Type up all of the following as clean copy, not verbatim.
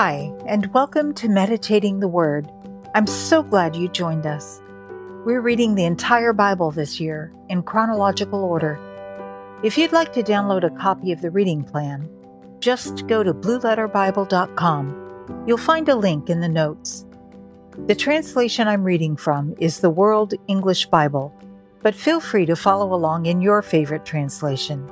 Hi, and welcome to Meditating the Word. I'm so glad you joined us. We're reading the entire Bible this year in chronological order. If you'd like to download a copy of the reading plan, just go to blueletterbible.com. You'll find a link in the notes. The translation I'm reading from is the World English Bible, but feel free to follow along in your favorite translation.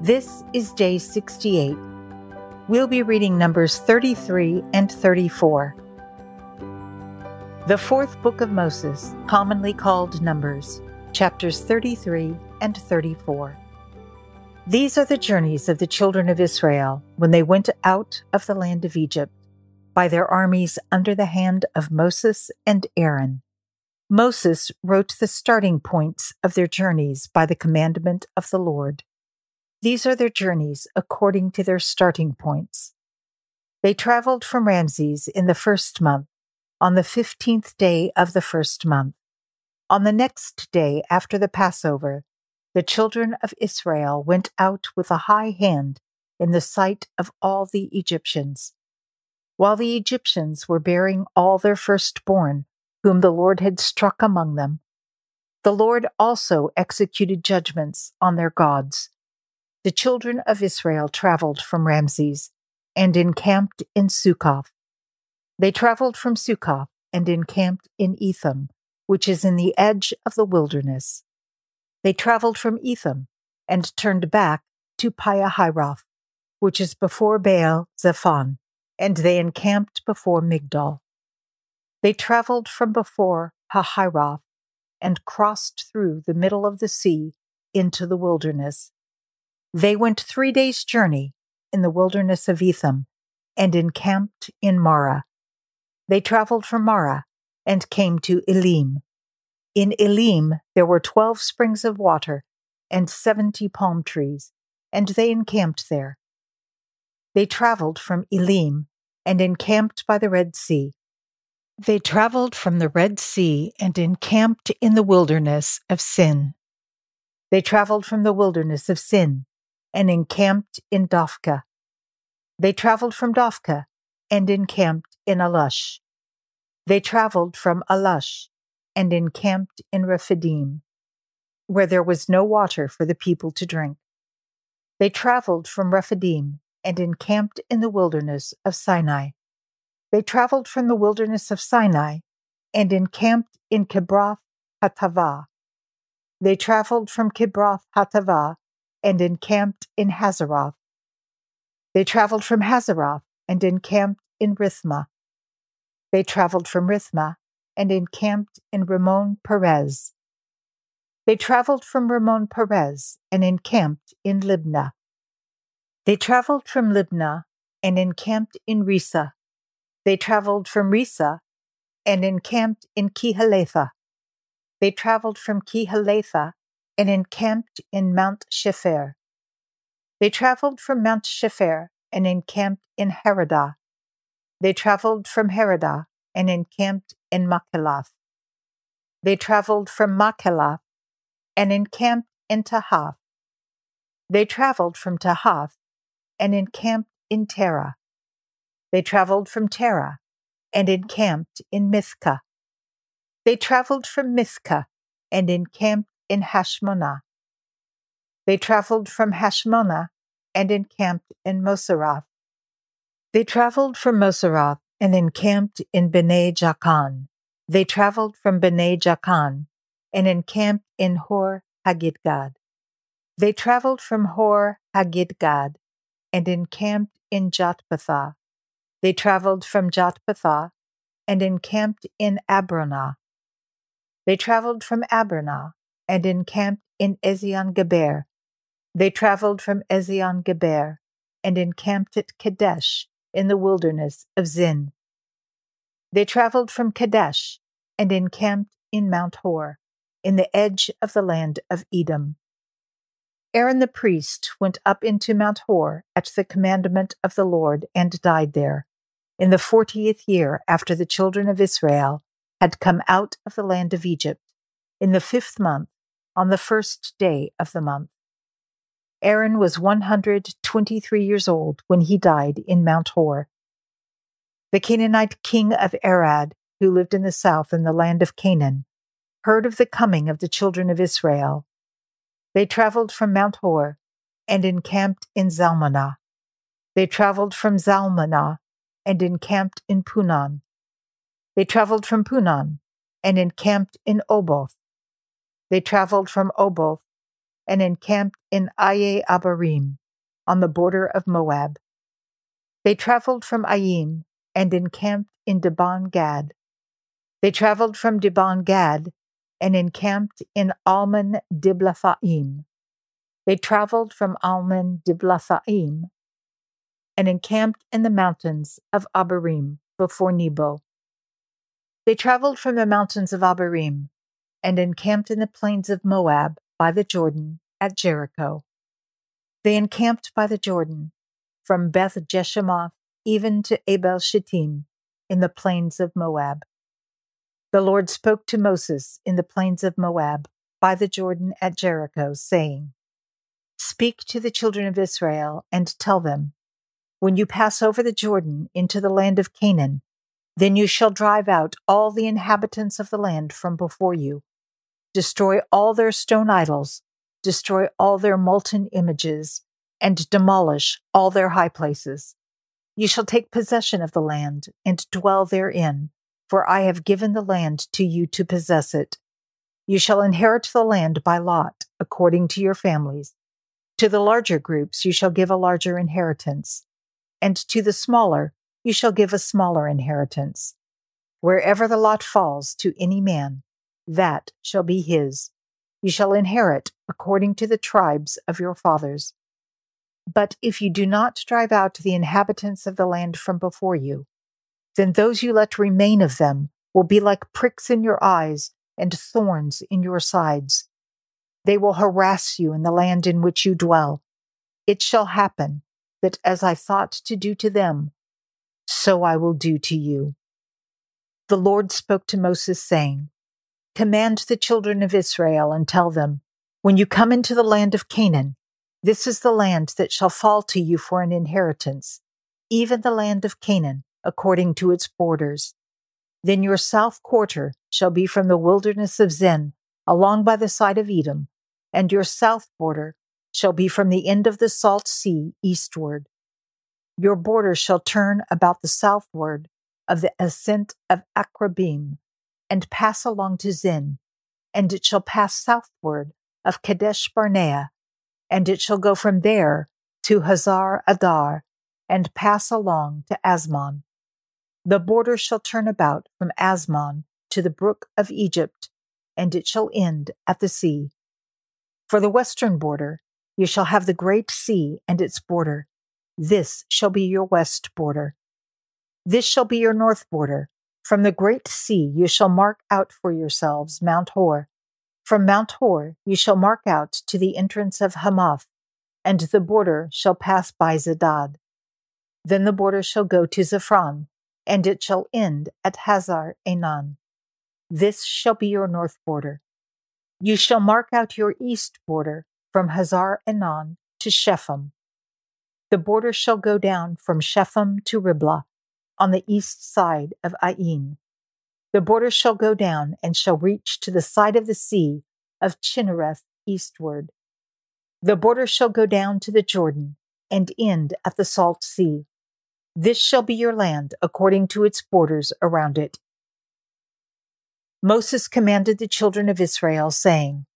This is day 68. We'll be reading Numbers 33 and 34. The fourth book of Moses, commonly called Numbers, chapters 33 and 34. These are the journeys of the children of Israel when they went out of the land of Egypt, by their armies under the hand of Moses and Aaron. Moses wrote the starting points of their journeys by the commandment of the Lord. These are their journeys according to their starting points. They traveled from Ramses in the first month, on the 15th day of the first month. On the next day after the Passover, the children of Israel went out with a high hand in the sight of all the Egyptians. While the Egyptians were bearing all their firstborn, whom the Lord had struck among them, the Lord also executed judgments on their gods. The children of Israel traveled from Ramses and encamped in Sukkoth. They traveled from Sukkoth and encamped in Etham, which is in the edge of the wilderness. They traveled from Etham and turned back to Piahiroth, which is before Baal Zephon, and they encamped before Migdol. They traveled from before Hahiroth and crossed through the middle of the sea into the wilderness. They went 3 days' journey in the wilderness of Etham and encamped in Marah. They traveled from Marah and came to Elim. In Elim there were 12 springs of water and 70 palm trees, and they encamped there. They traveled from Elim and encamped by the Red Sea. They traveled from the Red Sea and encamped in the wilderness of Sin. They traveled from the wilderness of Sin and encamped in Dofka. They traveled from Dofka and encamped in Alush. They traveled from Alush and encamped in Rephidim, where there was no water for the people to drink. They traveled from Rephidim and encamped in the wilderness of Sinai. They traveled from the wilderness of Sinai and encamped in Kibroth Hathavah. They traveled from Kibroth Hathavah and encamped in Hazaroth. They traveled from Hazaroth and encamped in Rithma. They traveled from Rithma and encamped in Ramon Perez. They traveled from Ramon Perez and encamped in Libna. They traveled from Libna and encamped in Risa. They traveled from Risa and encamped in Kehaleitha. They traveled from Kehaleitha and encamped in Mount Shepher. They traveled from Mount Shepher and encamped in Haradah. They traveled from Haradah and encamped in Makheloth. They traveled from Makheloth and encamped in Tahath. They traveled from Tahath and encamped in Tarah. They traveled from Tarah and encamped in Mithkah. They traveled from Mithkah and encamped in Hashmona. They traveled from Hashmona and encamped in Moserath. They traveled from Moserath and encamped in Benejakan. They traveled from Benejakan and encamped in Hor Haggidgad. They traveled from Hor Haggidgad and encamped in Jotbatha. They traveled from Jotbatha and encamped in Abrona. They traveled from Abrona and encamped in Ezion-Geber. They traveled from Ezion-Geber and encamped at Kadesh in the wilderness of Zin. They traveled from Kadesh and encamped in Mount Hor, in the edge of the land of Edom. Aaron the priest went up into Mount Hor at the commandment of the Lord and died there, in the 40th year after the children of Israel had come out of the land of Egypt, in the 5th month, on the 1st day of the month. Aaron was 123 years old when he died in Mount Hor. the Canaanite king of Arad, who lived in the south in the land of Canaan, heard of the coming of the children of Israel. They traveled from Mount Hor and encamped in Zalmunna. They traveled from Zalmunna and encamped in Punan. They traveled from Punan and encamped in Oboth. They traveled from Oboth and encamped in Aye Abarim, on the border of Moab. They traveled from Ayim and encamped in Dibon Gad. They traveled from Dibon Gad and encamped in Almon Diblathaim. They traveled from Almon Diblathaim and encamped in the mountains of Abarim before Nebo. They traveled from the mountains of Abarim and encamped in the plains of Moab by the Jordan at Jericho. They encamped by the Jordan, from Beth Jeshimoth even to Abel Shittim in the plains of Moab. The Lord spoke to Moses in the plains of Moab by the Jordan at Jericho, saying, "Speak to the children of Israel and tell them, when you pass over the Jordan into the land of Canaan, then you shall drive out all the inhabitants of the land from before you. Destroy all their stone idols, destroy all their molten images, and demolish all their high places. You shall take possession of the land and dwell therein, for I have given the land to you to possess it. You shall inherit the land by lot, according to your families. To the larger groups you shall give a larger inheritance, and to the smaller you shall give a smaller inheritance. Wherever the lot falls to any man, that shall be his. You shall inherit according to the tribes of your fathers. But if you do not drive out the inhabitants of the land from before you, then those you let remain of them will be like pricks in your eyes and thorns in your sides. They will harass you in the land in which you dwell. It shall happen that as I thought to do to them, so I will do to you." The Lord spoke to Moses, saying, "Command the children of Israel and tell them, when you come into the land of Canaan, this is the land that shall fall to you for an inheritance, even the land of Canaan, according to its borders. Then your south quarter shall be from the wilderness of Zin, along by the side of Edom, and your south border shall be from the end of the salt sea eastward. Your border shall turn about the southward of the ascent of Akrabim, and pass along to Zin, and it shall pass southward of Kadesh Barnea, and it shall go from there to Hazar Adar, and pass along to Asmon. The border shall turn about from Asmon to the brook of Egypt, and it shall end at the sea. For the western border you shall have the great sea and its border. This shall be your west border. This shall be your north border. From the great sea you shall mark out for yourselves Mount Hor. From Mount Hor you shall mark out to the entrance of Hamath, and the border shall pass by Zedad. Then the border shall go to Zephron, and it shall end at Hazar Enan. This shall be your north border. You shall mark out your east border from Hazar Enan to Shepham. The border shall go down from Shepham to Riblah, on the east side of Ain. The border shall go down and shall reach to the side of the sea of Chinnereth eastward. The border shall go down to the Jordan and end at the salt sea. This shall be your land according to its borders around it." Moses commanded the children of Israel, saying,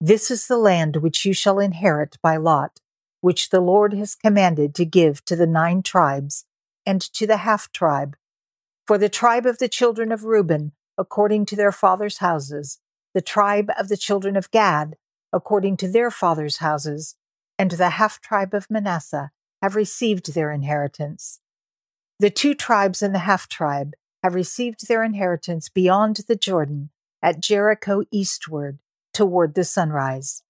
"This is the land which you shall inherit by lot, which the Lord has commanded to give to the 9 tribes and to the half tribe. For the tribe of the children of Reuben, according to their fathers' houses, the tribe of the children of Gad, according to their fathers' houses, and the half tribe of Manasseh have received their inheritance. The 2 tribes and the half tribe have received their inheritance beyond the Jordan, at Jericho eastward, toward the sunrise."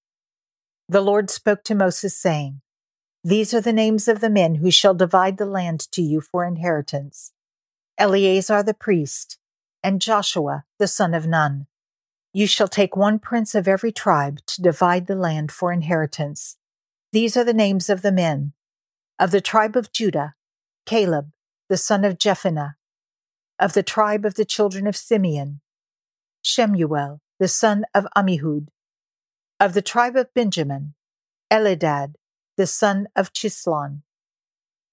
The Lord spoke to Moses, saying, "These are the names of the men who shall divide the land to you for inheritance: Eleazar the priest, and Joshua the son of Nun. You shall take 1 prince of every tribe to divide the land for inheritance. These are the names of the men: of the tribe of Judah, Caleb the son of Jephunneh, of the tribe of the children of Simeon, Shemuel, the son of Ammihud; of the tribe of Benjamin, Elidad, the son of Chislon;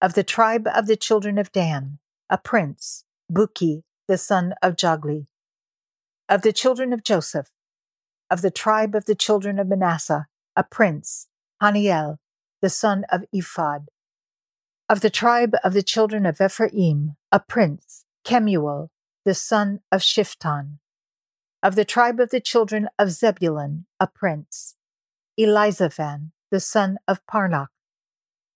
of the tribe of the children of Dan, a prince, Buki, the son of Jogli; of the children of Joseph; of the tribe of the children of Manasseh, a prince, Haniel, the son of Ephod; of the tribe of the children of Ephraim, a prince, Kemuel, the son of Shiftan; of the tribe of the children of Zebulun, a prince, Elizaphan, the son of Parnach;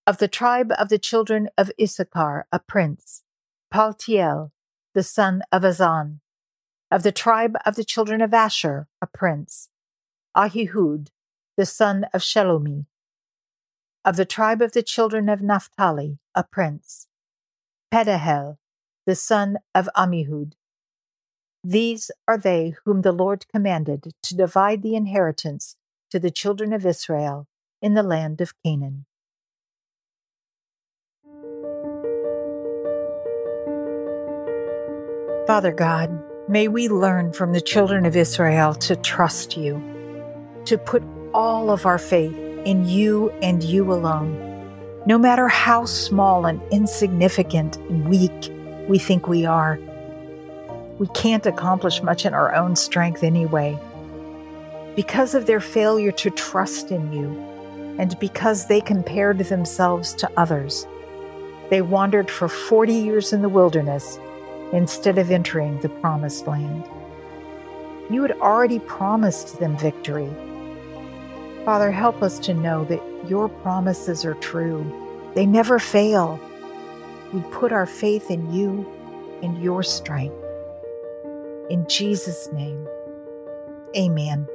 of the tribe of the children of Issachar, a prince, Paltiel, the son of Azan; of the tribe of the children of Asher, a prince, Ahihud, the son of Shelomi; of the tribe of the children of Naphtali, a prince, Pedahel, the son of Ammihud. These are they whom the Lord commanded to divide the inheritance to the children of Israel in the land of Canaan. Father God, may we learn from the children of Israel to trust you, to put all of our faith in you and you alone, no matter how small and insignificant and weak we think we are. We can't accomplish much in our own strength anyway. Because of their failure to trust in you, and because they compared themselves to others, they wandered for 40 years in the wilderness instead of entering the promised land. You had already promised them victory. Father, help us to know that your promises are true. They never fail. We put our faith in you and your strength. In Jesus' name, amen.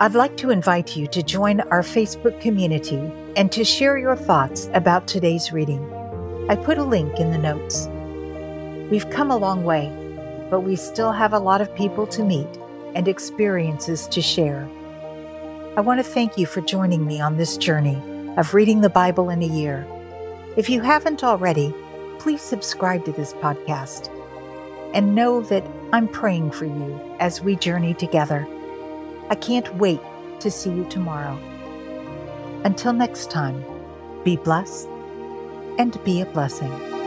I'd like to invite you to join our Facebook community and to share your thoughts about today's reading. I put a link in the notes. We've come a long way, but we still have a lot of people to meet and experiences to share. I want to thank you for joining me on this journey of reading the Bible in a year. If you haven't already, please subscribe to this podcast and know that I'm praying for you as we journey together. I can't wait to see you tomorrow. Until next time, be blessed and be a blessing.